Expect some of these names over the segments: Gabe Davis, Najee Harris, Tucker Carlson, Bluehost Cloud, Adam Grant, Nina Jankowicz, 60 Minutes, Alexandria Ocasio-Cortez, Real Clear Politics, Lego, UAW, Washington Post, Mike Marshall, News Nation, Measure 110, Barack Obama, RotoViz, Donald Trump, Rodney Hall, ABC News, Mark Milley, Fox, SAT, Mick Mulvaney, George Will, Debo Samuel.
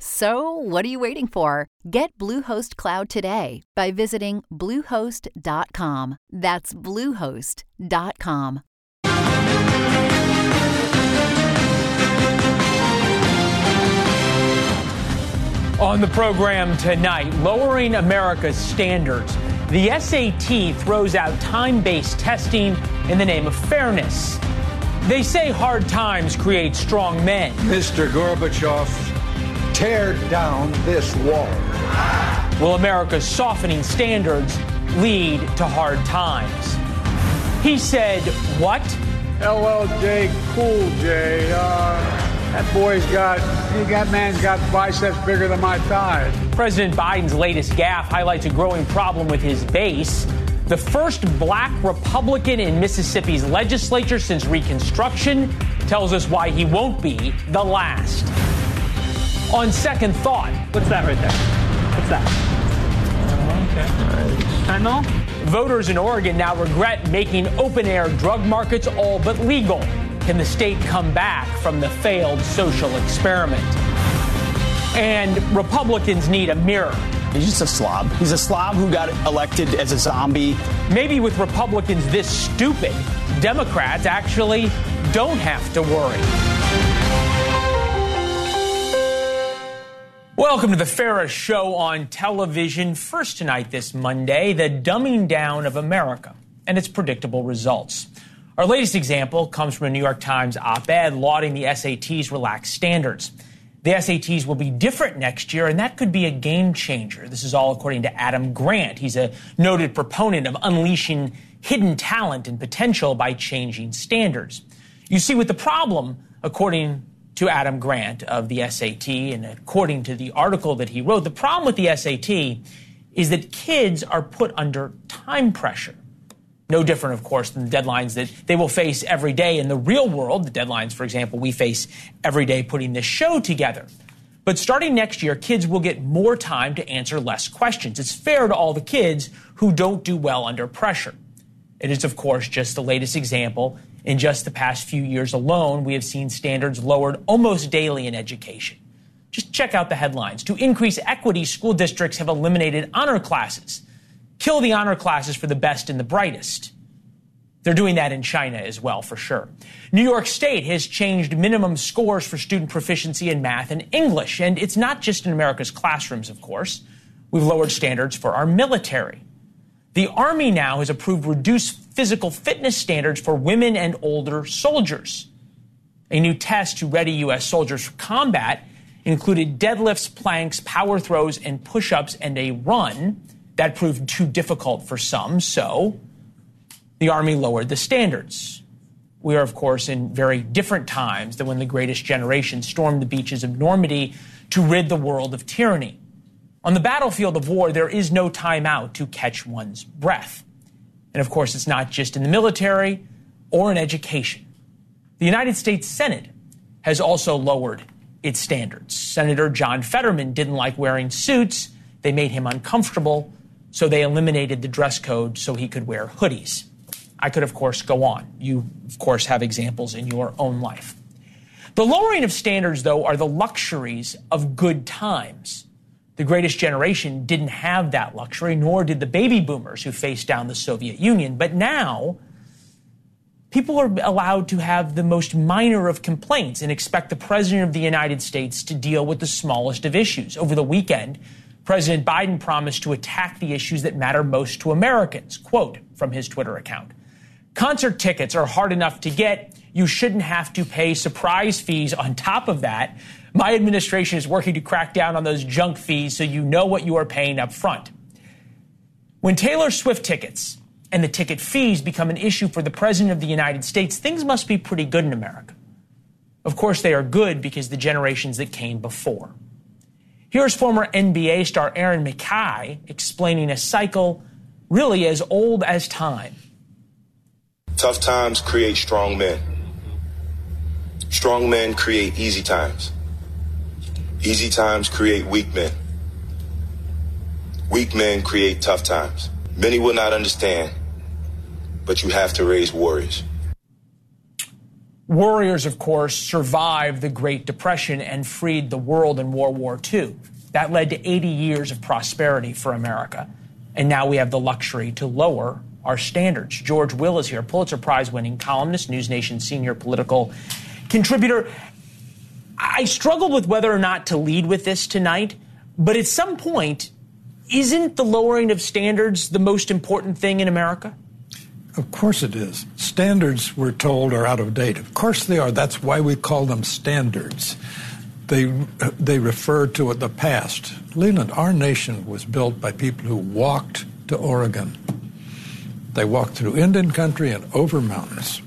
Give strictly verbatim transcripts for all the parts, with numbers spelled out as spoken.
So, what are you waiting for? Get Bluehost Cloud today by visiting Bluehost dot com. That's Bluehost dot com. On the program tonight, lowering America's standards. The S A T throws out time-based testing in the name of fairness. They say hard times create strong men. Mister Gorbachev, tear down this wall. Will America's softening standards lead to hard times? He said what? L L Cool J. Uh, that boy's got, he got, man's got biceps bigger than my thighs. President Biden's latest gaffe highlights a growing problem with his base. The first black Republican in Mississippi's legislature since Reconstruction tells us why he won't be the last. On second thought, what's that right there? What's that? Oh, okay. Fentanyl? Voters in Oregon now regret making open-air drug markets all but legal. Can the state come back from the failed social experiment? And Republicans need a mirror. He's just a slob. He's a slob who got elected as a zombie. Maybe with Republicans this stupid, Democrats actually don't have to worry. Welcome to the fairest show on television. First tonight this Monday, the dumbing down of America and its predictable results. Our latest example comes from a New York Times op-ed lauding the S A T's relaxed standards. The S A Ts will be different next year, and that could be a game changer. This is all according to Adam Grant. He's a noted proponent of unleashing hidden talent and potential by changing standards. You see, with the problem, according to Adam Grant of the S A T, and according to the article that he wrote, the problem with the S A T is that kids are put under time pressure. No different, of course, than the deadlines that they will face every day in the real world, the deadlines, for example, we face every day putting this show together. But starting next year, kids will get more time to answer less questions. It's fair to all the kids who don't do well under pressure. It is, of course, just the latest example. In just the past few years alone, we have seen standards lowered almost daily in education. Just check out the headlines. To increase equity, school districts have eliminated honor classes. Kill the honor classes for the best and the brightest. They're doing that in China as well, for sure. New York State has changed minimum scores for student proficiency in math and English. And it's not just in America's classrooms, of course. We've lowered standards for our military. The Army now has approved reduced physical fitness standards for women and older soldiers. A new test to ready U S soldiers for combat included deadlifts, planks, power throws, and push-ups, and a run. That proved too difficult for some, so the Army lowered the standards. We are, of course, in very different times than when the Greatest Generation stormed the beaches of Normandy to rid the world of tyranny. On the battlefield of war, there is no time out to catch one's breath. And of course, it's not just in the military or in education. The United States Senate has also lowered its standards. Senator John Fetterman didn't like wearing suits. They made him uncomfortable, so they eliminated the dress code so he could wear hoodies. I could, of course, go on. You, of course, have examples in your own life. The lowering of standards, though, are the luxuries of good times. The Greatest Generation didn't have that luxury, nor did the baby boomers who faced down the Soviet Union. But now, people are allowed to have the most minor of complaints and expect the President of the United States to deal with the smallest of issues. Over the weekend, President Biden promised to attack the issues that matter most to Americans. Quote from his Twitter account, "Concert tickets are hard enough to get. You shouldn't have to pay surprise fees on top of that. My administration is working to crack down on those junk fees so you know what you are paying up front. When Taylor Swift tickets and the ticket fees become an issue for the President of the United States, things must be pretty good in America. Of course, they are good because the generations that came before. Here's former N B A star Aaron McKie explaining a cycle really as old as time. Tough times create strong men. Strong men create easy times. Easy times create weak men. Weak men create tough times. Many will not understand, but you have to raise warriors. Warriors, of course, survived the Great Depression and freed the world in World War Two. That led to eighty years of prosperity for America. And now we have the luxury to lower our standards. George Will is here, Pulitzer Prize-winning columnist, News Nation senior political contributor. I struggled with whether or not to lead with this tonight, but at some point, isn't the lowering of standards the most important thing in America? Of course it is. Standards, we're told, are out of date. Of course they are. That's why we call them standards. They they refer to it the past. Leland, our nation was built by people who walked to Oregon. They walked through Indian country and over mountains.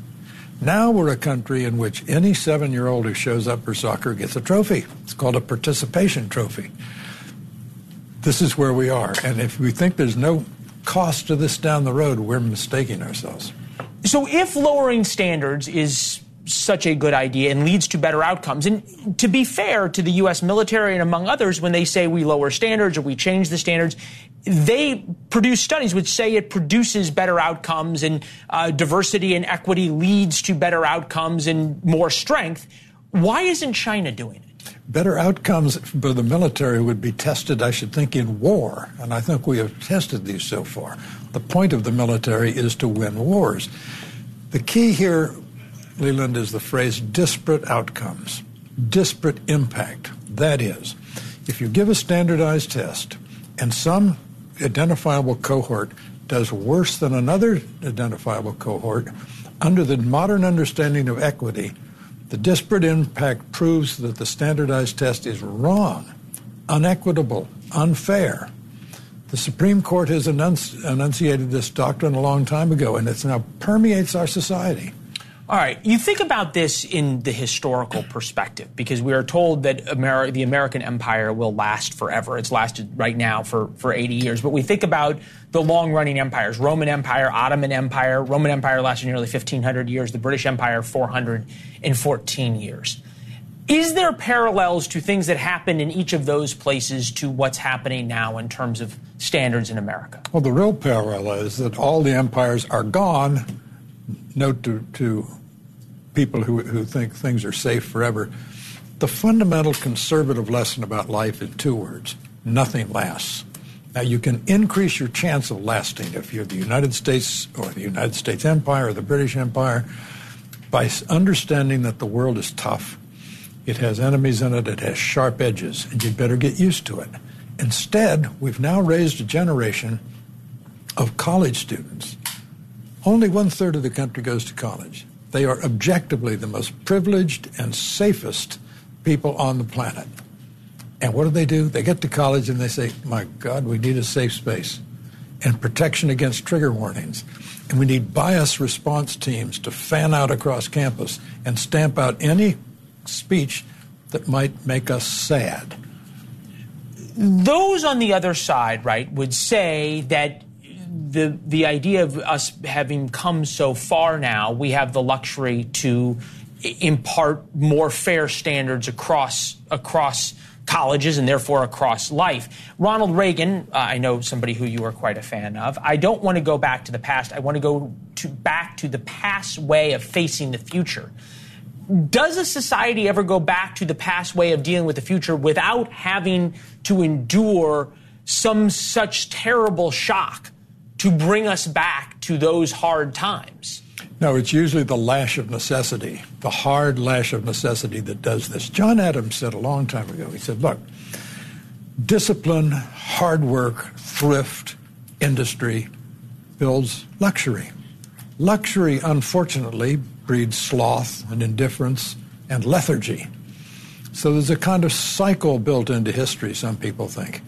Now we're a country in which any seven-year-old who shows up for soccer gets a trophy. It's called a participation trophy. This is where we are. And if we think there's no cost to this down the road, we're mistaking ourselves. So if lowering standards is such a good idea and leads to better outcomes, and to be fair to the U S military and among others, when they say we lower standards or we change the standards, they produce studies which say it produces better outcomes and uh, diversity and equity leads to better outcomes and more strength. Why isn't China doing it? Better outcomes for the military would be tested, I should think, in war. And I think we have tested these so far. The point of the military is to win wars. The key here, Leland, is the phrase disparate outcomes, disparate impact. That is, if you give a standardized test and some identifiable cohort does worse than another identifiable cohort, under the modern understanding of equity, the disparate impact proves that the standardized test is wrong, unequitable, unfair. The Supreme Court has enunci- enunciated this doctrine a long time ago, and it now permeates our society. All right, you think about this in the historical perspective, because we are told that Amer- the American empire will last forever. It's lasted right now for, for eighty years. But we think about the long-running empires, Roman Empire, Ottoman Empire. Roman Empire lasted nearly fifteen hundred years. The British Empire, four hundred fourteen years. Is there parallels to things that happened in each of those places to what's happening now in terms of standards in America? Well, the real parallel is that all the empires are gone. Note to, to people who, who think things are safe forever, the fundamental conservative lesson about life is two words: nothing lasts. Now, you can increase your chance of lasting if you're the United States or the United States Empire or the British Empire by understanding that the world is tough. It has enemies in it. It has sharp edges, and you'd better get used to it. Instead, we've now raised a generation of college students. Only one-third of the country goes to college. They are objectively the most privileged and safest people on the planet. And what do they do? They get to college and they say, my God, we need a safe space and protection against trigger warnings. And we need bias response teams to fan out across campus and stamp out any speech that might make us sad. Those on the other side, right, would say that The the idea of us having come so far now, we have the luxury to impart more fair standards across across colleges and therefore across life. Ronald Reagan, uh, I know somebody who you are quite a fan of. I don't want to go back to the past. I want to go to back to the past way of facing the future. Does a society ever go back to the past way of dealing with the future without having to endure some such terrible shock to bring us back to those hard times? No, it's usually the lash of necessity, the hard lash of necessity that does this. John Adams said a long time ago, he said, look, discipline, hard work, thrift, industry builds luxury. Luxury, unfortunately, breeds sloth and indifference and lethargy. So there's a kind of cycle built into history, some people think.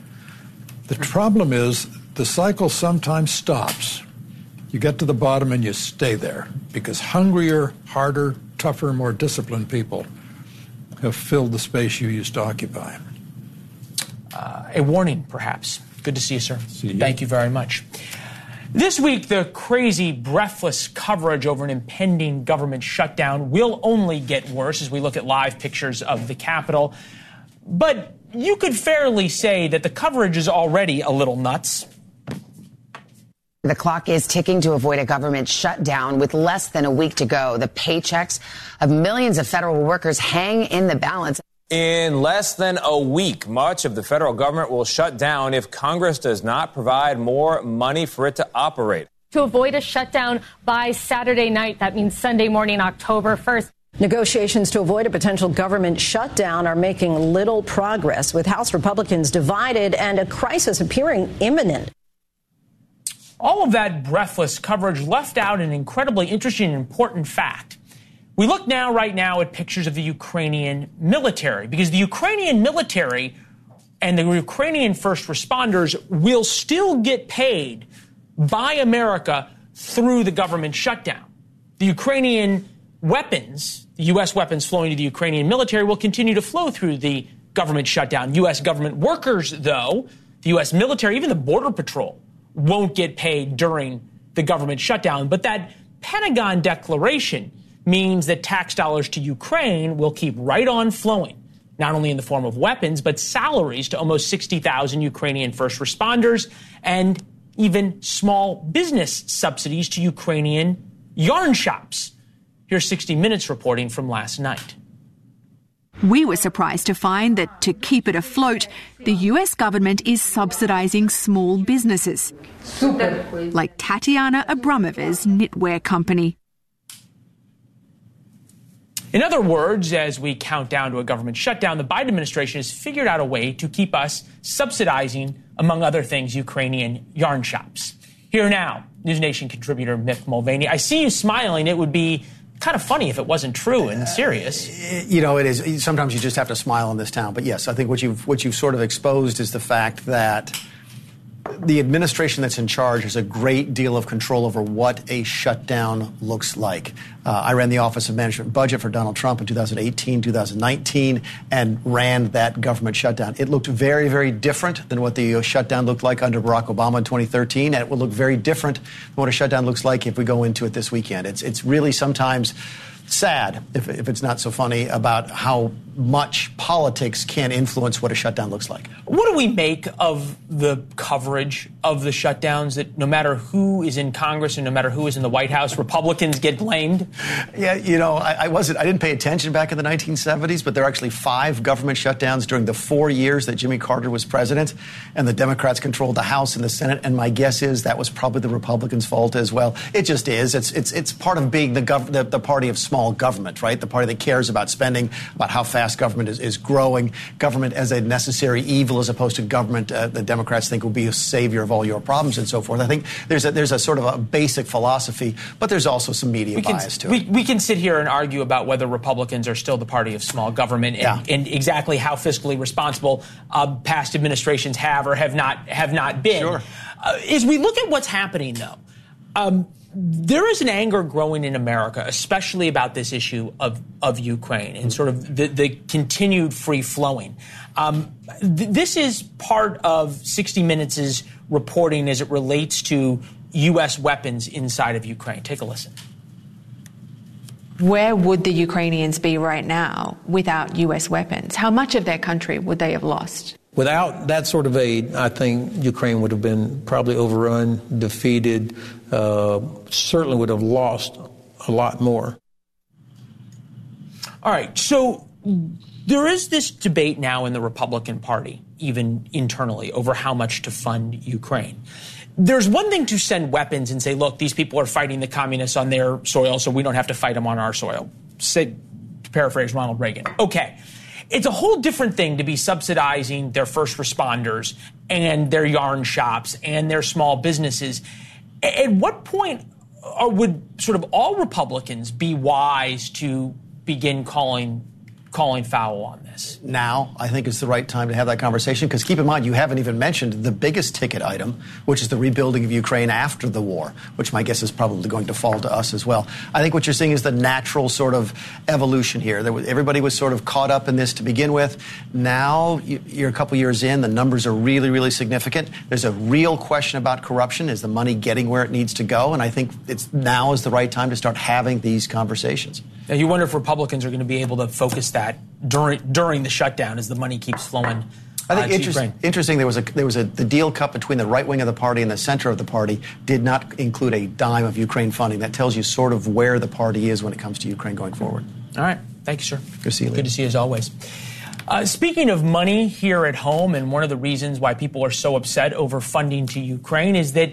The problem is the cycle sometimes stops. You get to the bottom and you stay there because hungrier, harder, tougher, more disciplined people have filled the space you used to occupy. Uh, a warning, perhaps. Good to see you, sir. See you. Thank you very much. This week, the crazy, breathless coverage over an impending government shutdown will only get worse as we look at live pictures of the Capitol. But you could fairly say that the coverage is already a little nuts. The clock is ticking to avoid a government shutdown with less than a week to go. The paychecks of millions of federal workers hang in the balance. In less than a week, much of the federal government will shut down if Congress does not provide more money for it to operate. To avoid a shutdown by Saturday night, that means Sunday morning, October first. Negotiations to avoid a potential government shutdown are making little progress, with House Republicans divided and a crisis appearing imminent. All of that breathless coverage left out an incredibly interesting and important fact. We look now right now at pictures of the Ukrainian military, because the Ukrainian military and the Ukrainian first responders will still get paid by America through the government shutdown. The Ukrainian weapons, the U S weapons flowing to the Ukrainian military, will continue to flow through the government shutdown. U S government workers, though, the U S military, even the Border Patrol, won't get paid during the government shutdown. But that Pentagon declaration means that tax dollars to Ukraine will keep right on flowing, not only in the form of weapons, but salaries to almost sixty thousand Ukrainian first responders and even small business subsidies to Ukrainian yarn shops. Here's sixty minutes reporting from last night. We were surprised to find that to keep it afloat, the U S government is subsidising small businesses, Super. like Tatiana Abramova's knitwear company. In other words, as we count down to a government shutdown, the Biden administration has figured out a way to keep us subsidising, among other things, Ukrainian yarn shops. Here now, News Nation contributor Mick Mulvaney. I see you smiling. It would be kind of funny if it wasn't true and serious. Uh, you know, it is. Sometimes you just have to smile in this town. But yes, I think what you've what you've sort of exposed is the fact that the administration that's in charge has a great deal of control over what a shutdown looks like. Uh, I ran the Office of Management and Budget for Donald Trump in two thousand eighteen, two thousand nineteen, and ran that government shutdown. It looked very, very different than what the shutdown looked like under Barack Obama in twenty thirteen, and it will look very different than what a shutdown looks like if we go into it this weekend. It's, it's really sometimes sad, if, if it's not so funny, about how much politics can influence what a shutdown looks like. What do we make of the coverage of the shutdowns, that no matter who is in Congress and no matter who is in the White House, Republicans get blamed? Yeah, you know, I, I wasn't, I didn't pay attention back in the nineteen seventies, but there are actually five government shutdowns during the four years that Jimmy Carter was president, and the Democrats controlled the House and the Senate, and my guess is that was probably the Republicans' fault as well. It just is. It's it's it's part of being the gov- the, the party of small government, right? The party that cares about spending, about how fast government is, is growing, government as a necessary evil as opposed to government uh, the Democrats think will be a savior of all your problems and so forth. I think there's a, there's a sort of a basic philosophy, but there's also some media we bias can, to we, it. We can sit here and argue about whether Republicans are still the party of small government and, yeah. and exactly how fiscally responsible uh, past administrations have or have not have not been. Sure. Uh, as we look at what's happening, though, um, there is an anger growing in America, especially about this issue of, of Ukraine and sort of the, the continued free-flowing. Um, th- this is part of sixty minutes' reporting as it relates to U S weapons inside of Ukraine. Take a listen. Where would the Ukrainians be right now without U S weapons? How much of their country would they have lost? Without that sort of aid, I think Ukraine would have been probably overrun, defeated, uh, certainly would have lost a lot more. All right. So there is this debate now in the Republican Party, even internally, over how much to fund Ukraine. There's one thing to send weapons and say, look, these people are fighting the communists on their soil, so we don't have to fight them on our soil. Say, to paraphrase Ronald Reagan. Okay. It's a whole different thing to be subsidizing their first responders and their yarn shops and their small businesses. At what point are, would sort of all Republicans be wise to begin calling calling foul on this. Now, I think it's the right time to have that conversation, because keep in mind, you haven't even mentioned the biggest ticket item, which is the rebuilding of Ukraine after the war, which my guess is probably going to fall to us as well. I think what you're seeing is the natural sort of evolution here. There was, everybody was sort of caught up in this to begin with. Now, you're a couple years in, the numbers are really, really significant. There's a real question about corruption. Is the money getting where it needs to go? And I think it's now is the right time to start having these conversations. Now, you wonder if Republicans are going to be able to focus that during during the shutdown as the money keeps flowing. I think uh, interesting, interesting there was a there was a the deal cut between the right wing of the party and the center of the party did not include a dime of Ukraine funding. That tells you sort of where the party is when it comes to Ukraine going forward. All right. Thank you, sir. Good to see you. Good to see you as always. Uh, speaking of money here at home, and one of the reasons why people are so upset over funding to Ukraine is that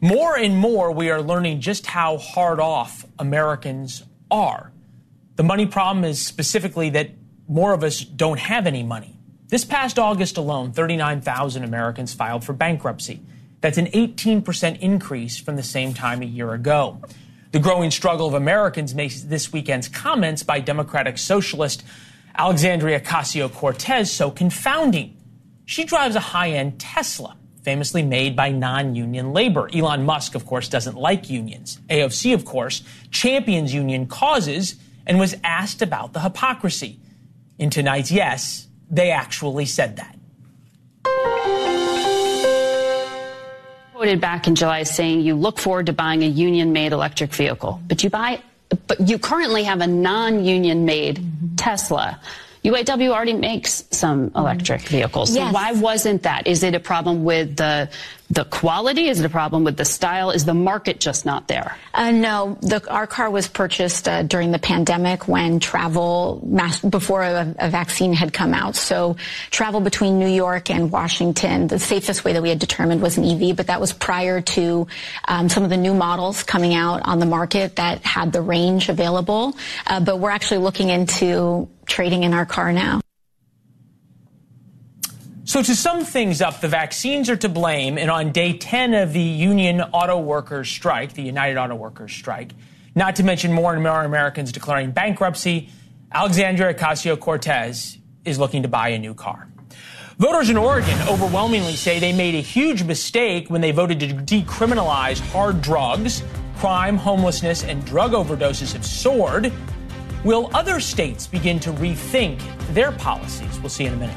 more and more we are learning just how hard off Americans are. The money problem is specifically that more of us don't have any money. This past August alone, thirty-nine thousand Americans filed for bankruptcy. That's an eighteen percent increase from the same time a year ago. The growing struggle of Americans makes this weekend's comments by Democratic socialist Alexandria Ocasio-Cortez so confounding. She drives a high-end Tesla, famously made by non-union labor. Elon Musk, of course, doesn't like unions. A O C, of course, champions union causes, and was asked about the hypocrisy. In tonight's Yes, they actually said that. Quoted back in July saying you look forward to buying a union-made electric vehicle, but you buy, but you currently have a non-union-made mm-hmm. Tesla. U A W already makes some electric vehicles. So yes. Why wasn't that? Is it a problem with the the quality? Is it a problem with the style? Is the market just not there? Uh, no. The, our car was purchased uh, during the pandemic when travel, mass, before a, a vaccine had come out. So travel between New York and Washington, the safest way that we had determined was an E V, but that was prior to um, some of the new models coming out on the market that had the range available. Uh, but we're actually looking into trading in our car now. So to sum things up, the vaccines are to blame, and on day ten of the union auto workers strike, the United Auto Workers strike, not to mention more and more Americans declaring bankruptcy, Alexandria Ocasio-Cortez is looking to buy a new car. Voters in Oregon overwhelmingly say they made a huge mistake when they voted to decriminalize hard drugs. Crime, homelessness, and drug overdoses have soared. Will other states begin to rethink their policies? We'll see in a minute.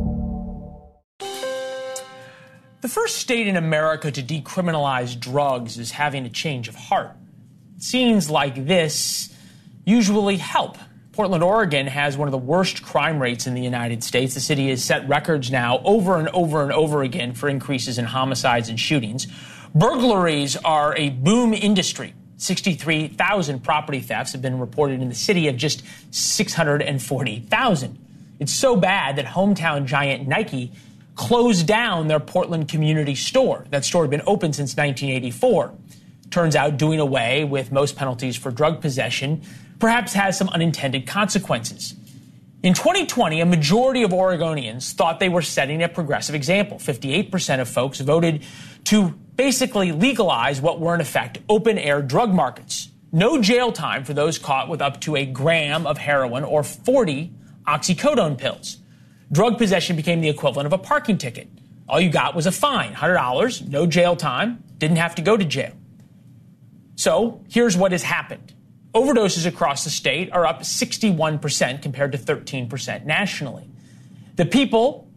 The first state in America to decriminalize drugs is having a change of heart. Scenes like this usually help. Portland, Oregon has one of the worst crime rates in the United States. The city has set records now over and over and over again for increases in homicides and shootings. Burglaries are a boom industry. sixty-three thousand property thefts have been reported in the city of just six hundred forty thousand. It's so bad that hometown giant Nike closed down their Portland community store. That store had been open since nineteen eighty-four. Turns out doing away with most penalties for drug possession perhaps has some unintended consequences. In twenty twenty, a majority of Oregonians thought they were setting a progressive example. fifty-eight percent of folks voted to basically legalize what were in effect open-air drug markets. No jail time for those caught with up to a gram of heroin or forty oxycodone pills. Drug possession became the equivalent of a parking ticket. All you got was a fine, one hundred dollars, no jail time, didn't have to go to jail. So here's what has happened. Overdoses across the state are up sixty-one percent compared to thirteen percent nationally. The people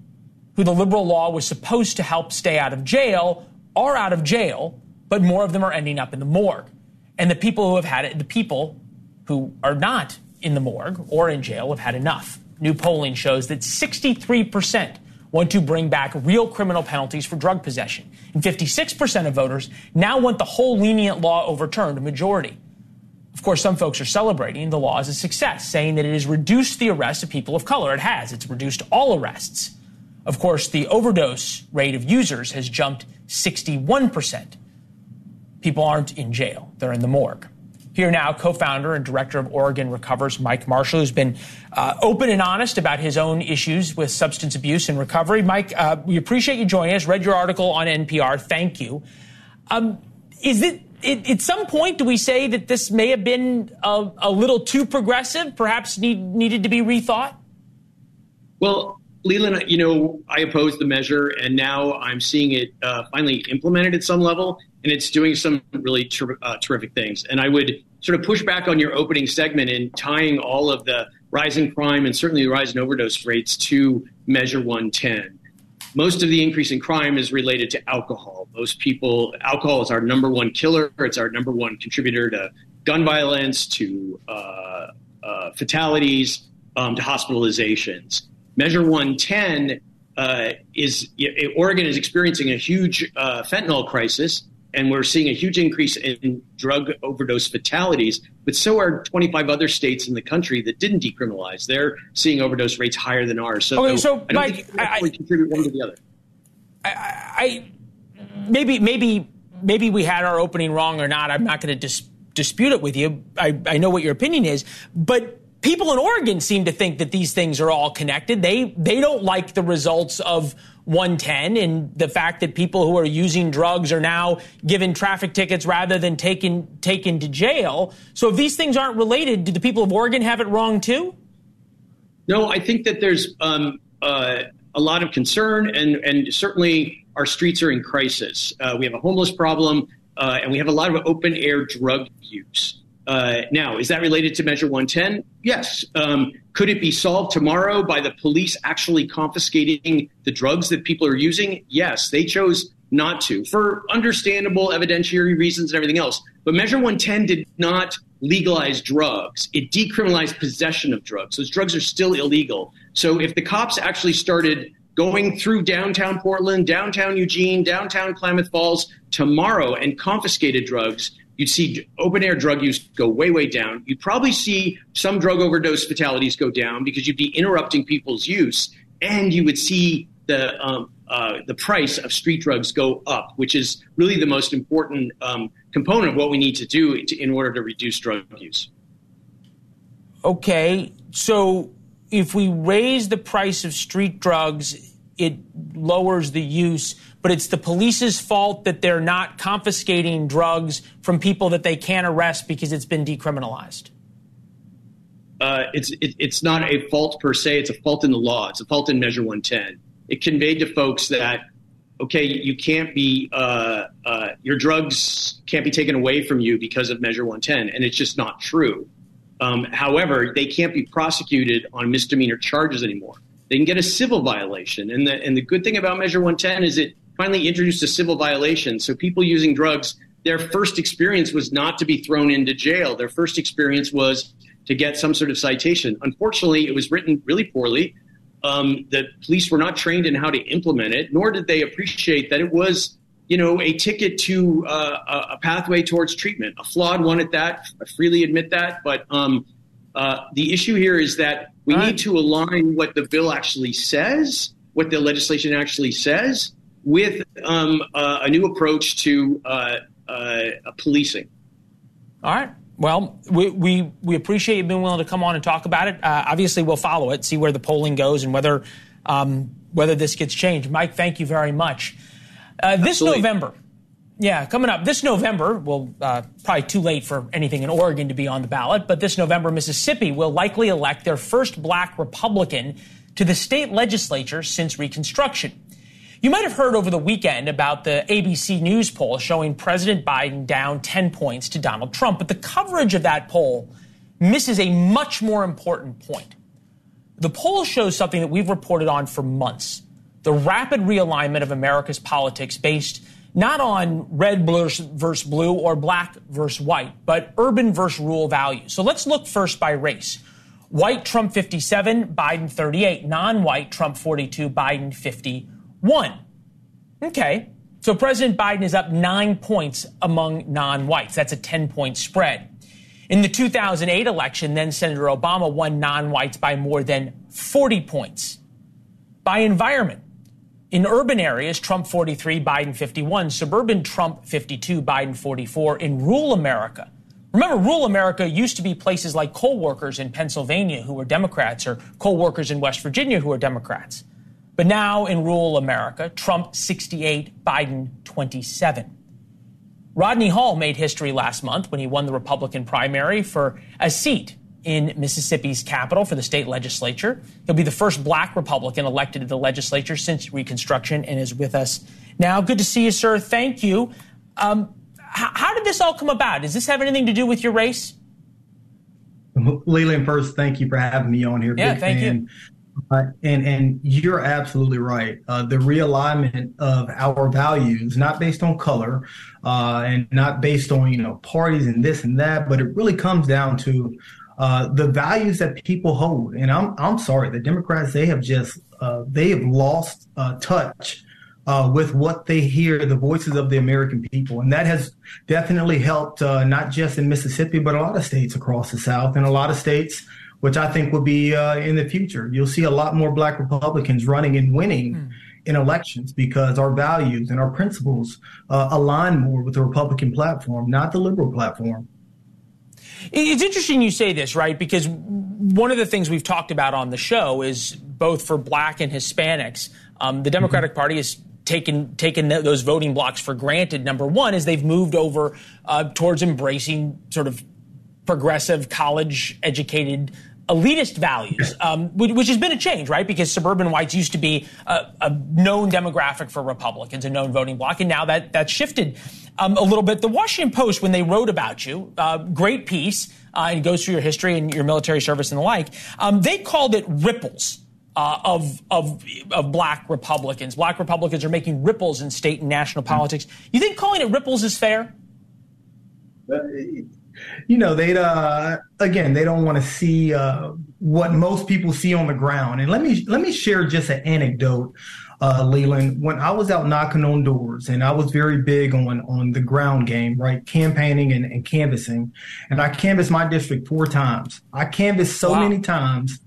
who the liberal law was supposed to help stay out of jail are out of jail, but more of them are ending up in the morgue. And the people who have had it, the people who are not in the morgue or in jail have had enough. New polling shows that sixty-three percent want to bring back real criminal penalties for drug possession. And fifty-six percent of voters now want the whole lenient law overturned, a majority. Of course, some folks are celebrating the law as a success, saying that it has reduced the arrests of people of color. It has. It's reduced all arrests. Of course, the overdose rate of users has jumped sixty-one percent. People aren't in jail. They're in the morgue. Here now, co-founder and director of Oregon Recovers, Mike Marshall, who's been uh, open and honest about his own issues with substance abuse and recovery. Mike, uh, we appreciate you joining us. Read your article on N P R. Thank you. Um, is it... It, at some point, do we say that this may have been a, a little too progressive, perhaps need, needed to be rethought? Well, Leland, you know, I opposed the measure, and now I'm seeing it uh, finally implemented at some level, and it's doing some really ter- uh, terrific things. And I would sort of push back on your opening segment in tying all of the rise in crime and certainly the rise in overdose rates to Measure one ten. Most of the increase in crime is related to alcohol. Most people, alcohol is our number one killer. It's our number one contributor to gun violence, to uh, uh, fatalities, um, to hospitalizations. Measure one ten uh, is, it, Oregon is experiencing a huge uh, fentanyl crisis, and we're seeing a huge increase in drug overdose fatalities, but so are twenty-five other states in the country that didn't decriminalize. They're seeing overdose rates higher than ours. So, okay, so I don't Mike, think I, contribute one to the other. I, I maybe maybe maybe we had our opening wrong or not. I'm not going to dis- dispute it with you. I, I know what your opinion is, but people in Oregon seem to think that these things are all connected. They they don't like the results of one ten and the fact that people who are using drugs are now given traffic tickets rather than taken taken to jail. So if these things aren't related, do the people of Oregon have it wrong too? No, I think that there's um, uh, a lot of concern, and, and certainly our streets are in crisis. Uh, we have a homeless problem, uh, and we have a lot of open air drug use. Uh, now, is that related to Measure one ten? Yes. Um, could it be solved tomorrow by the police actually confiscating the drugs that people are using? Yes. They chose not to for understandable evidentiary reasons and everything else. But Measure one ten did not legalize drugs. It decriminalized possession of drugs. Those drugs are still illegal. So if the cops actually started going through downtown Portland, downtown Eugene, downtown Klamath Falls tomorrow and confiscated drugs, you'd see open-air drug use go way, way down. You'd probably see some drug overdose fatalities go down because you'd be interrupting people's use, and you would see the um, uh, the price of street drugs go up, which is really the most important um, component of what we need to do to, in order to reduce drug use. Okay, so if we raise the price of street drugs, it lowers the use, but it's the police's fault that they're not confiscating drugs from people that they can't arrest because it's been decriminalized. Uh, it's it, it's not a fault per se. It's a fault in the law. It's a fault in Measure one ten. It conveyed to folks that, okay, you can't be uh, uh, your drugs can't be taken away from you because of Measure one ten, and it's just not true. Um, however, they can't be prosecuted on misdemeanor charges anymore. They can get a civil violation. And the, and the good thing about Measure one ten is it finally introduced a civil violation. So people using drugs, their first experience was not to be thrown into jail. Their first experience was to get some sort of citation. Unfortunately, it was written really poorly. Um, the police were not trained in how to implement it, nor did they appreciate that it was, you know, a ticket to uh, a, a pathway towards treatment, a flawed one at that. I freely admit that. But um, uh, the issue here is that we need to align what the bill actually says, what the legislation actually says, with um, uh, a new approach to uh, uh, policing. All right. Well, we, we, we appreciate you being willing to come on and talk about it. Uh, obviously, we'll follow it, see where the polling goes and whether um, whether this gets changed. Mike, thank you very much. Uh, this Absolutely. November. Yeah, coming up this November, well, uh, probably too late for anything in Oregon to be on the ballot, but this November, Mississippi will likely elect their first black Republican to the state legislature since Reconstruction. You might have heard over the weekend about the A B C News poll showing President Biden down ten points to Donald Trump, but the coverage of that poll misses a much more important point. The poll shows something that we've reported on for months, the rapid realignment of America's politics based not on red versus blue or black versus white, but urban versus rural values. So let's look first by race. White, Trump fifty-seven, Biden thirty-eight. Non-white, Trump forty-two, Biden fifty-one. Okay. So President Biden is up nine points among non-whites. That's a ten-point spread. In the two thousand eight election, then Senator Obama won non-whites by more than forty points. By environment, in urban areas, Trump forty-three, Biden fifty-one. Suburban, Trump fifty-two, Biden forty-four. In rural America, remember, rural America used to be places like coal workers in Pennsylvania who were Democrats or coal workers in West Virginia who were Democrats. But now in rural America, Trump sixty-eight, Biden twenty-seven. Rodney Hall made history last month when he won the Republican primary for a seat in Mississippi's capital for the state legislature. He'll be the first black Republican elected to the legislature since Reconstruction and is with us now. Good to see you, sir. Thank you. Um, How did this all come about? Does this have anything to do with your race? Leland, first, thank you for having me on here. Yeah, Big thank fan. you. Uh, and and you're absolutely right. Uh, the realignment of our values, not based on color uh, and not based on, you know, parties and this and that, but it really comes down to uh, the values that people hold. And I'm I'm sorry, the Democrats, they have just uh, they have lost uh, touch Uh, with what they hear, the voices of the American people. And that has definitely helped, uh, not just in Mississippi, but a lot of states across the South and a lot of states, which I think will be uh, in the future. You'll see a lot more black Republicans running and winning mm. in elections because our values and our principles uh, align more with the Republican platform, not the liberal platform. It's interesting you say this, right? Because one of the things we've talked about on the show is both for black and Hispanics, um, the Democratic mm-hmm. Party is taken taken th- those voting blocks for granted. Number one is they've moved over uh, towards embracing sort of progressive, college-educated, elitist values, um, which, which has been a change, right? Because suburban whites used to be a, a known demographic for Republicans, a known voting block, and now that that's shifted um, a little bit. The Washington Post, when they wrote about you, uh, great piece, uh, and goes through your history and your military service and the like, um, they called it ripples. Uh, of of of black Republicans. Black Republicans are making ripples in state and national politics. You think calling it ripples is fair? You know, they uh, again, they don't want to see uh, what most people see on the ground. And let me let me share just an anecdote, uh, Leland. When I was out knocking on doors, and I was very big on on the ground game, right, campaigning and, and canvassing. And I canvassed my district four times. I canvassed so wow. many times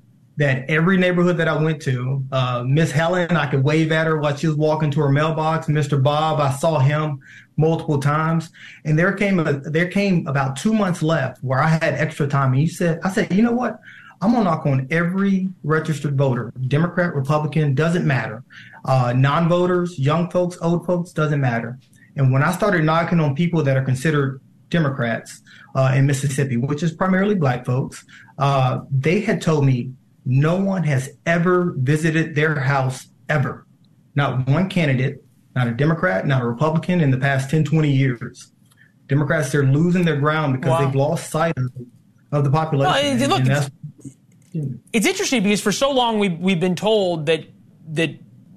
that every neighborhood that I went to, uh, Miss Helen, I could wave at her while she was walking to her mailbox. Mister Bob, I saw him multiple times. And there came a, there came about two months left where I had extra time. And you said, I said, you know what? I'm going to knock on every registered voter, Democrat, Republican, doesn't matter. Uh, non-voters, young folks, old folks, doesn't matter. And when I started knocking on people that are considered Democrats uh, in Mississippi, which is primarily black folks, uh, they had told me, no one has ever visited their house ever. Not one candidate, not a Democrat, not a Republican in the past ten, twenty years. Democrats, they're losing their ground because wow. they've lost sight of, of the population. Well, and, and look, it's, yeah. it's interesting because for so long we've, we've been told that, that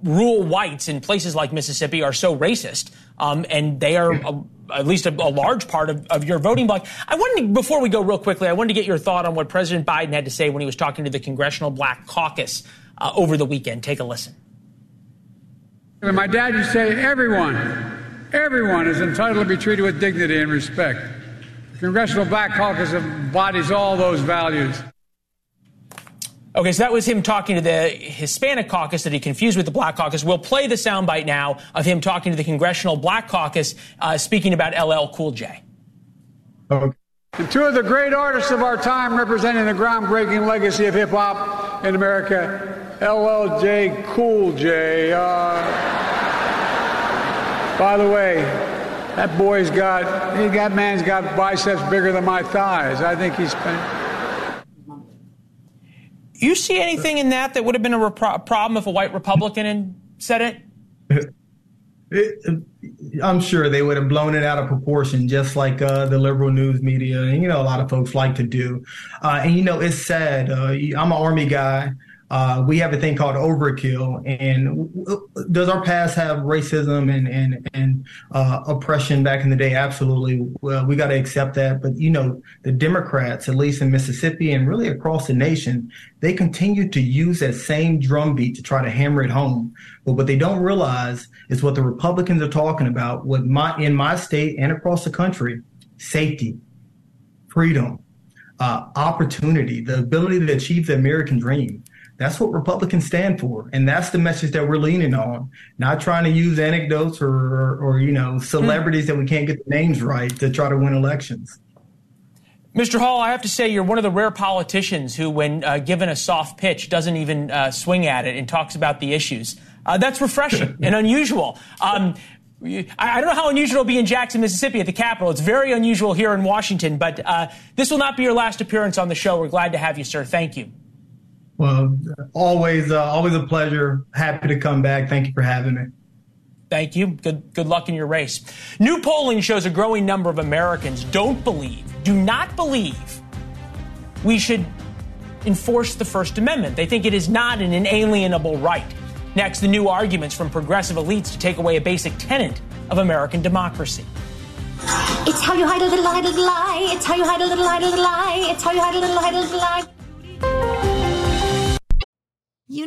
rural whites in places like Mississippi are so racist, um, and they are a, at least a, a large part of, of your voting bloc. I wanted to, before we go real quickly, I wanted to get your thought on what President Biden had to say when he was talking to the Congressional Black Caucus uh, over the weekend. Take a listen. My dad used to say, everyone, everyone is entitled to be treated with dignity and respect. The Congressional Black Caucus embodies all those values. Okay, so that was him talking to the Hispanic caucus that he confused with the Black Caucus. We'll play the soundbite now of him talking to the Congressional Black Caucus, uh, speaking about L L Cool J. Okay. And two of the great artists of our time representing the groundbreaking legacy of hip-hop in America, L L J Cool J. Uh, by the way, that boy's got, he got, man's got biceps bigger than my thighs. I think he's... You see anything in that that would have been a rep- problem if a white Republican had said it? it? I'm sure they would have blown it out of proportion, just like uh, the liberal news media and, you know, a lot of folks like to do. Uh, and, you know, it's sad. Uh, I'm an Army guy. Uh, we have a thing called overkill. And does our past have racism and and and uh, oppression back in the day? Absolutely. Well, we got to accept that. But, you know, the Democrats, at least in Mississippi and really across the nation, they continue to use that same drumbeat to try to hammer it home. But what they don't realize is what the Republicans are talking about. What my in my state and across the country: safety, freedom, uh, opportunity, the ability to achieve the American dream. That's what Republicans stand for. And that's the message that we're leaning on, not trying to use anecdotes or, or, or you know, celebrities that we can't get the names right to try to win elections. Mister Hall, I have to say you're one of the rare politicians who, when uh, given a soft pitch, doesn't even uh, swing at it and talks about the issues. Uh, that's refreshing and unusual. Um, I don't know how unusual it'll be in Jackson, Mississippi at the Capitol. It's very unusual here in Washington, but uh, this will not be your last appearance on the show. We're glad to have you, sir. Thank you. Well, always, uh, always a pleasure. Happy to come back. Thank you for having me. Thank you. Good, good luck in your race. New polling shows a growing number of Americans don't believe, do not believe we should enforce the First Amendment. They think it is not an inalienable right. Next, the new arguments from progressive elites to take away a basic tenet of American democracy. It's how you hide a little, hide a little lie. It's how you hide a little, hide a little lie. It's how you hide a little, hide a little lie. You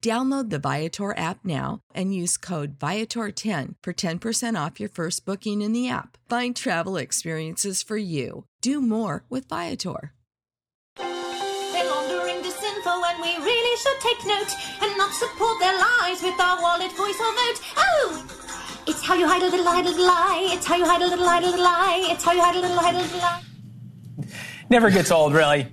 Download the Viator app now and use code Viator ten for ten percent off your first booking in the app. Find travel experiences for you. Do more with Viator. They're laundering disinfo and we really should take note and not support their lies with our wallet, voice or vote. Oh! It's how you hide a little, hide a little lie. It's how you hide a little, hide a little lie. It's how you hide a little, hide a little lie. Never gets old, really.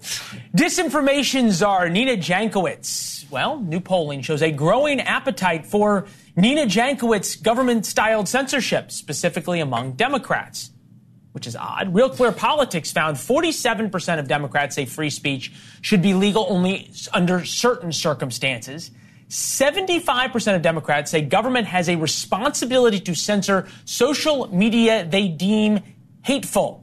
Disinformation czar Nina Jankowicz. Well, new polling shows a growing appetite for Nina Jankowicz's government-styled censorship, specifically among Democrats, which is odd. Real Clear Politics found forty-seven percent of Democrats say free speech should be legal only under certain circumstances. seventy-five percent of Democrats say government has a responsibility to censor social media they deem hateful.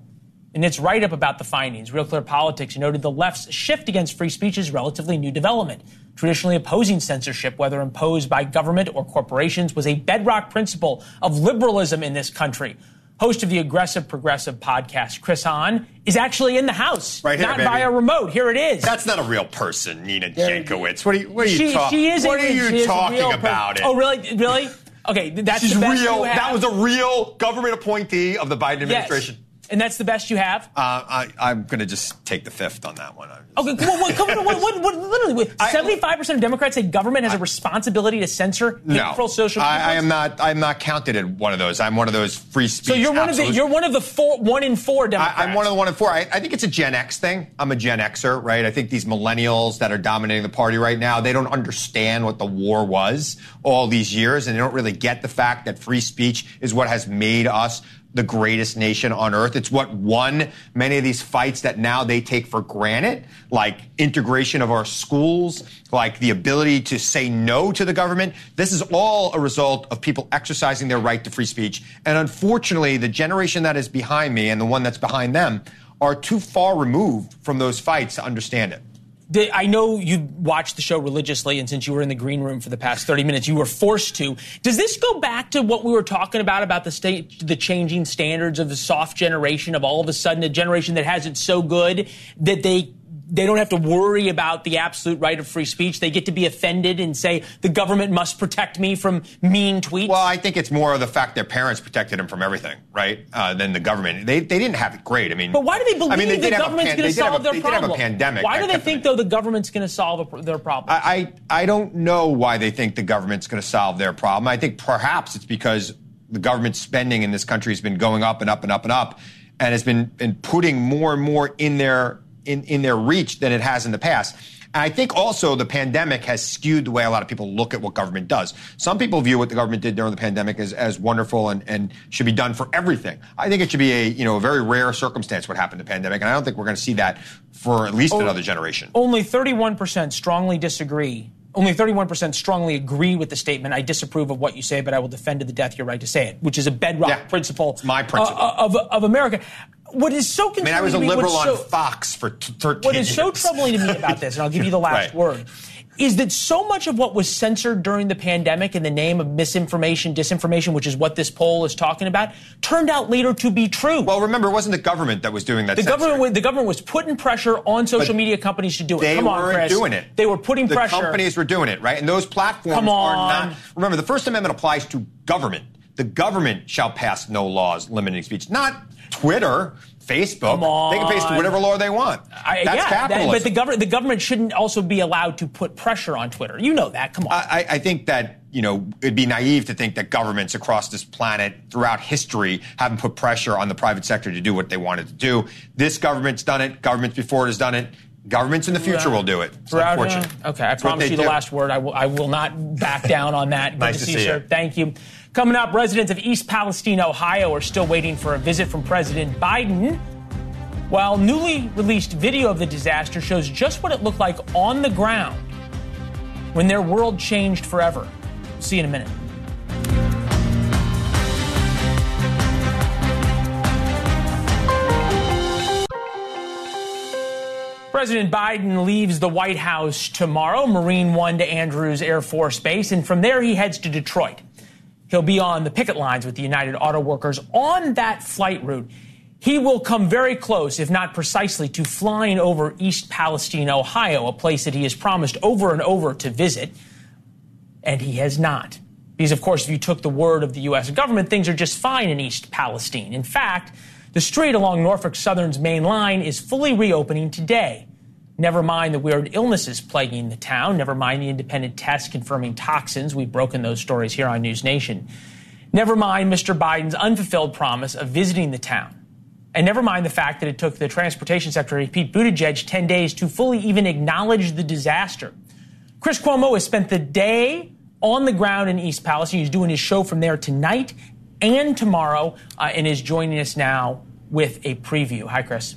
In its write-up about the findings, Real Clear Politics noted the left's shift against free speech is relatively new development. Traditionally opposing censorship, whether imposed by government or corporations, was a bedrock principle of liberalism in this country. Host of the Aggressive Progressive podcast, Chris Hahn, is actually in the house, right here, not baby. Via remote. Here it is. That's not a real person, Nina Jankowicz. What are you, what are you, she, talk- she is what a, are you she talking is about? Per- it? Oh, really? Really? Okay, that's She's the best real. You have. That was a real government appointee of the Biden administration. Yes. And that's the best you have? Uh, I, I'm going to just take the fifth on that one. Okay, well, what, what, what, what, literally, seventy-five percent of Democrats say government has I, a responsibility to censor no, hateful social. I, I am not. I am not counted in one of those. I'm one of those free speech. So you're one absolute. of the. You're one of the four, one in four Democrats. I, I'm one of the one in four. I, I think it's a Gen X thing. I'm a Gen Xer, right? I think these millennials that are dominating the party right now, they don't understand what the war was all these years, and they don't really get the fact that free speech is what has made us the greatest nation on earth. It's what won many of these fights that now they take for granted, like integration of our schools, like the ability to say no to the government. This is all a result of people exercising their right to free speech. And unfortunately, the generation that is behind me and the one that's behind them are too far removed from those fights to understand it. I know you watched the show religiously, and since you were in the green room for the past thirty minutes, you were forced to. Does this go back to what we were talking about, about the state, the changing standards of the soft generation, of all of a sudden a generation that has it so good that they they don't have to worry about the absolute right of free speech. They get to be offended and say, the government must protect me from mean tweets. Well, I think it's more of the fact their parents protected them from everything, right, uh, than the government. They they didn't have it great. I mean, but why do they believe I mean, they the government's going to solve a, their they problem? They did have a pandemic. Why do they think, though, the government's going to solve a, their problem? I, I, I don't know why they think the government's going to solve their problem. I think perhaps it's because the government spending in this country has been going up and up and up and up, and has been and putting more and more in their in, in their reach than it has in the past. And I think also the pandemic has skewed the way a lot of people look at what government does. Some people view what the government did during the pandemic as, as wonderful and, and should be done for everything. I think it should be a you know a very rare circumstance what happened in the pandemic, and I don't think we're going to see that for at least only, another generation. Only thirty-one percent strongly disagree. Only thirty-one percent strongly agree with the statement, I disapprove of what you say, but I will defend to the death your right to say it, which is a bedrock yeah, principle, my principle. Uh, of, of America. What is so concerning I mean, I was a liberal on so, Fox for thirteen years. What is so troubling to me about this, and I'll give you the last right. word, is that so much of what was censored during the pandemic in the name of misinformation, disinformation, which is what this poll is talking about, turned out later to be true. Well, remember, it wasn't the government that was doing that. The censoring. government, the government was putting pressure on social but media companies to do it. They Come on, weren't Chris. doing it. They were putting the pressure. The companies were doing it, right? And those platforms Come on. are not. Remember, the First Amendment applies to government. The government shall pass no laws limiting speech, not Twitter. Facebook, they can paste whatever law they want. I, That's yeah, capitalism. That, but the government, the government shouldn't also be allowed to put pressure on Twitter. You know that. Come on. I, I think that you know it'd be naive to think that governments across this planet throughout history haven't put pressure on the private sector to do what they wanted to do. This government's done it. Governments before it has done it. Governments in the future yeah. will do it. It's Roger. unfortunate. Okay, I it's promise you the do. last word. I will, I will not back down on that. Good nice to see, to see you, sir. Thank you. Coming up, residents of East Palestine, Ohio, are still waiting for a visit from President Biden, while newly released video of the disaster shows just what it looked like on the ground when their world changed forever. See you in a minute. President Biden leaves the White House tomorrow, Marine One to Andrews Air Force Base, and from there he heads to Detroit. He'll be on the picket lines with the United Auto Workers on that flight route. He will come very close, if not precisely, to flying over East Palestine, Ohio, a place that he has promised over and over to visit, and he has not. Because, of course, if you took the word of the U S government, things are just fine in East Palestine. In fact, the street along Norfolk Southern's main line is fully reopening today. Never mind the weird illnesses plaguing the town. Never mind the independent tests confirming toxins. We've broken those stories here on News Nation. Never mind Mister Biden's unfulfilled promise of visiting the town. And never mind the fact that it took the Transportation Secretary, Pete Buttigieg, ten days to fully even acknowledge the disaster. Chris Cuomo has spent the day on the ground in East Palestine. He's doing his show from there tonight and tomorrow, uh, and is joining us now with a preview. Hi, Chris.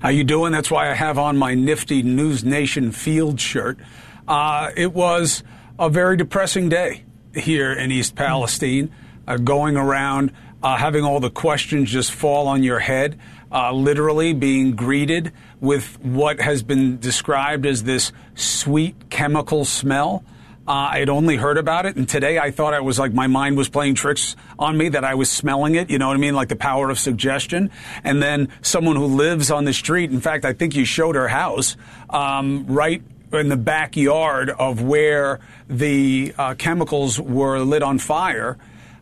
How you doing? That's why I have on my nifty News Nation field shirt. Uh, it was a very depressing day here in East Palestine, uh, going around, uh, having all the questions just fall on your head, uh, literally being greeted with what has been described as this sweet chemical smell. Uh, I had only heard about it, and today I thought I was like my mind was playing tricks on me, that I was smelling it, you know what I mean, like the power of suggestion. And then someone who lives on the street, in fact, I think you showed her house, um, right in the backyard of where the uh, chemicals were lit on fire,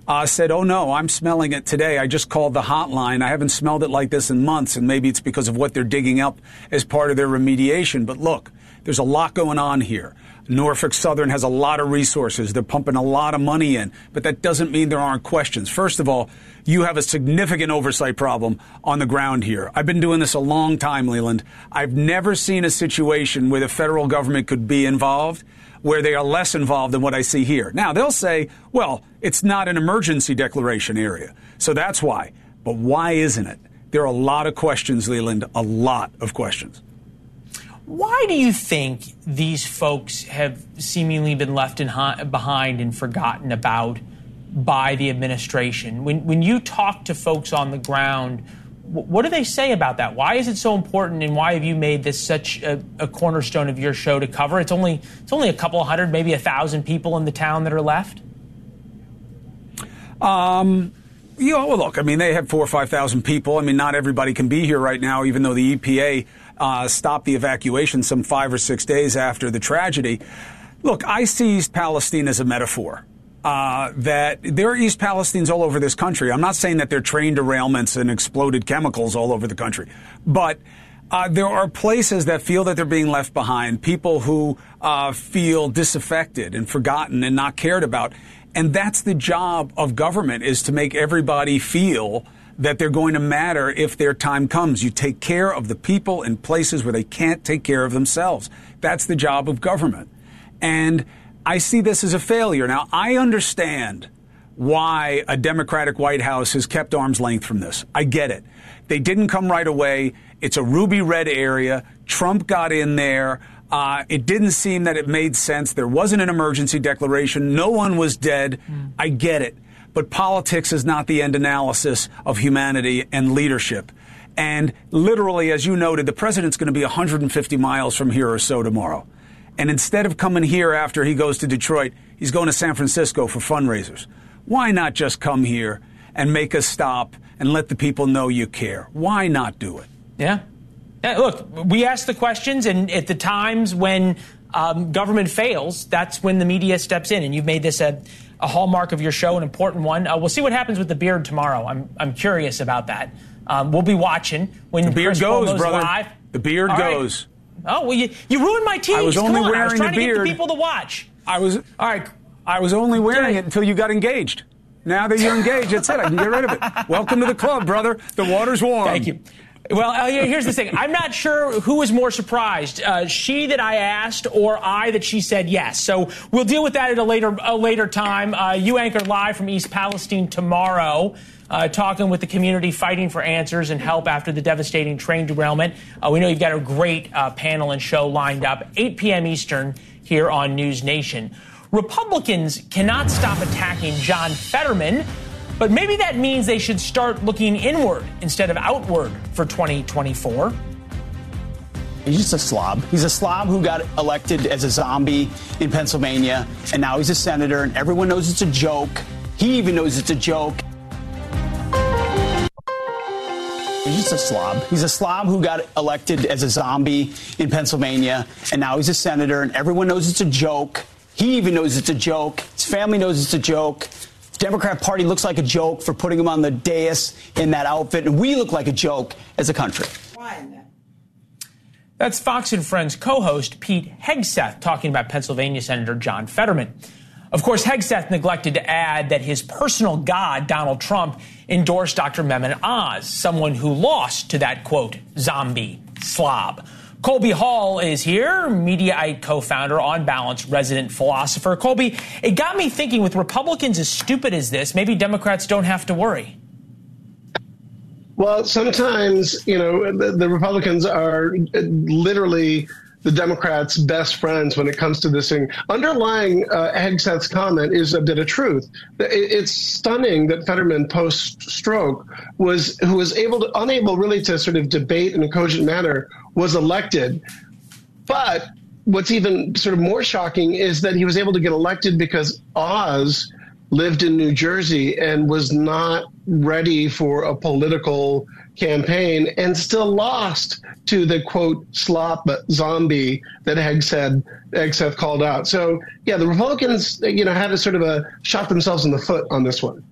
uh, said, oh, no, I'm smelling it today. I just called the hotline. I haven't smelled it like this in months, and maybe it's because of what they're digging up as part of their remediation. But look, there's a lot going on here. Norfolk Southern has a lot of resources. They're pumping a lot of money in, but that doesn't mean there aren't questions. First of all, you have a significant oversight problem on the ground here. I've been doing this a long time, Leland. I've never seen a situation where the federal government could be involved where they are less involved than what I see here. Now, they'll say, well, it's not an emergency declaration area, so that's why. But why isn't it? There are a lot of questions, Leland, a lot of questions. Why do you think these folks have seemingly been left in ha- behind and forgotten about by the administration? When when you talk to folks on the ground, w- what do they say about that? Why is it so important, and why have you made this such a, a cornerstone of your show to cover? It's only it's only a couple hundred, maybe a thousand people in the town that are left. Um. You know, look, I mean, they have four or five thousand people. I mean, not everybody can be here right now, even though the E P A uh, stopped the evacuation some five or six days after the tragedy. Look, I see East Palestine as a metaphor. Uh, that there are East Palestinians all over this country. I'm not saying that there are train derailments and exploded chemicals all over the country, but uh, there are places that feel that they're being left behind, people who uh, feel disaffected and forgotten and not cared about. And that's the job of government, is to make everybody feel that they're going to matter if their time comes. You take care of the people in places where they can't take care of themselves. That's the job of government. And I see this as a failure. Now, I understand why a Democratic White House has kept arm's length from this. I get it. They didn't come right away. It's a ruby red area. Trump got in there. Uh, it didn't seem that it made sense. There wasn't an emergency declaration. No one was dead. Mm. I get it. But politics is not the end analysis of humanity and leadership. And literally, as you noted, the president's going to be one hundred fifty miles from here or so tomorrow. And instead of coming here after he goes to Detroit, he's going to San Francisco for fundraisers. Why not just come here and make a stop and let the people know you care? Why not do it? Yeah. Yeah, look, we ask the questions, and at the times when um, government fails, that's when the media steps in. And you've made this a, a hallmark of your show, an important one. Uh, we'll see what happens with the beard tomorrow. I'm I'm curious about that. Um, we'll be watching when the beard Chris goes, Cuomo's brother. Live. The beard All goes. Right. Oh, well, you, you ruined my team. I was Come only on. wearing I was trying the beard. To get the people to watch. I was all right. I was only wearing Did it I? until you got engaged. Now that you're engaged, that's it. I can get rid of it. Welcome to the club, brother. The water's warm. Thank you. Well, here's the thing. I'm not sure who was more surprised, uh, she that I asked or I that she said yes. So we'll deal with that at a later a later time. Uh, you anchor live from East Palestine tomorrow, uh, talking with the community fighting for answers and help after the devastating train derailment. Uh, we know you've got a great uh, panel and show lined up, eight p.m. Eastern here on News Nation. Republicans cannot stop attacking John Fetterman. But maybe that means they should start looking inward instead of outward for twenty twenty-four. He's just a slob. He's a slob who got elected as a zombie in Pennsylvania, and now he's a senator, and everyone knows it's a joke. He even knows it's a joke. He's just a slob. He's a slob who got elected as a zombie in Pennsylvania, and now he's a senator, and everyone knows it's a joke. He even knows it's a joke. His family knows it's a joke. Democrat Party looks like a joke for putting him on the dais in that outfit, and we look like a joke as a country. That's Fox and Friends co-host Pete Hegseth talking about Pennsylvania Senator John Fetterman. Of course, Hegseth neglected to add that his personal god, Donald Trump, endorsed Doctor Mehmet Oz, someone who lost to that, quote, zombie slob. Colby Hall is here, Mediaite co-founder, On Balance resident philosopher. Colby, it got me thinking, with Republicans as stupid as this, maybe Democrats don't have to worry. Well, sometimes, you know, the, the Republicans are literally the Democrats' best friends when it comes to this thing. Underlying uh, Hegseth's comment is a bit of truth. It, it's stunning that Fetterman, post-stroke, was who was able to, unable really to sort of debate in a cogent manner, was elected. But what's even sort of more shocking is that he was able to get elected because Oz lived in New Jersey and was not ready for a political campaign, and still lost to the, quote, slop zombie that Hegseth, Hegseth called out. So, yeah, the Republicans, you know, had a sort of a shot themselves in the foot on this one.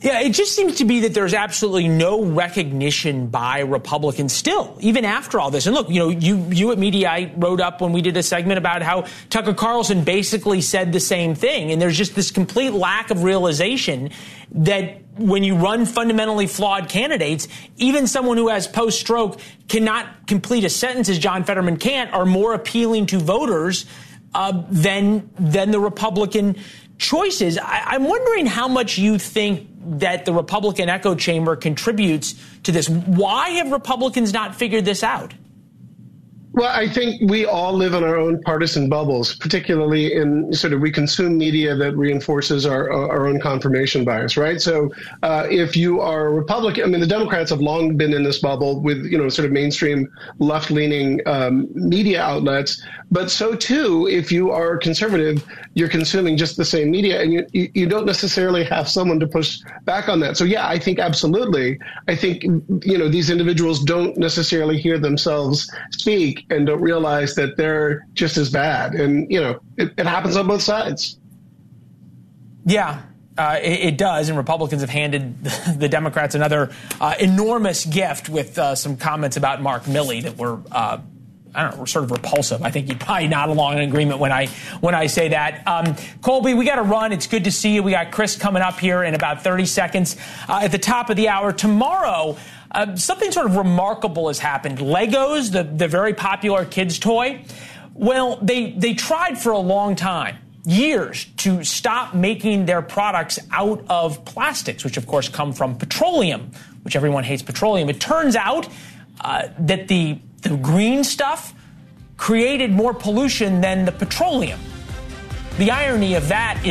Yeah, it just seems to be that there's absolutely no recognition by Republicans still, even after all this. And look, you know, you you at Mediaite wrote up when we did a segment about how Tucker Carlson basically said the same thing. And there's just this complete lack of realization that when you run fundamentally flawed candidates, even someone who has post-stroke cannot complete a sentence as John Fetterman can't, are more appealing to voters uh, than than the Republican choices. I, I'm wondering how much you think that the Republican echo chamber contributes to this. Why have Republicans not figured this out? Well, I think we all live in our own partisan bubbles, particularly in sort of we consume media that reinforces our our own confirmation bias, right? So uh, if you are a Republican, I mean, the Democrats have long been in this bubble with, you know, sort of mainstream left-leaning um, media outlets. But so, too, if you are conservative, you're consuming just the same media and you, you don't necessarily have someone to push back on that. So, yeah, I think absolutely. I think, you know, these individuals don't necessarily hear themselves speak and don't realize that they're just as bad. And, you know, it, it happens on both sides. Yeah, uh, it, it does. And Republicans have handed the, the Democrats another uh, enormous gift with uh, some comments about Mark Milley that were, uh, I don't know, were sort of repulsive. I think you'd probably nod along in agreement when I when I say that. Um, Colby, we got to run. It's good to see you. We got Chris coming up here in about thirty seconds uh, at the top of the hour. Tomorrow, Uh, something sort of remarkable has happened. Legos, the, the very popular kids' toy, well, they, they tried for a long time, years, to stop making their products out of plastics, which, of course, come from petroleum, which everyone hates petroleum. It turns out uh, that the, the green stuff created more pollution than the petroleum. The irony of that is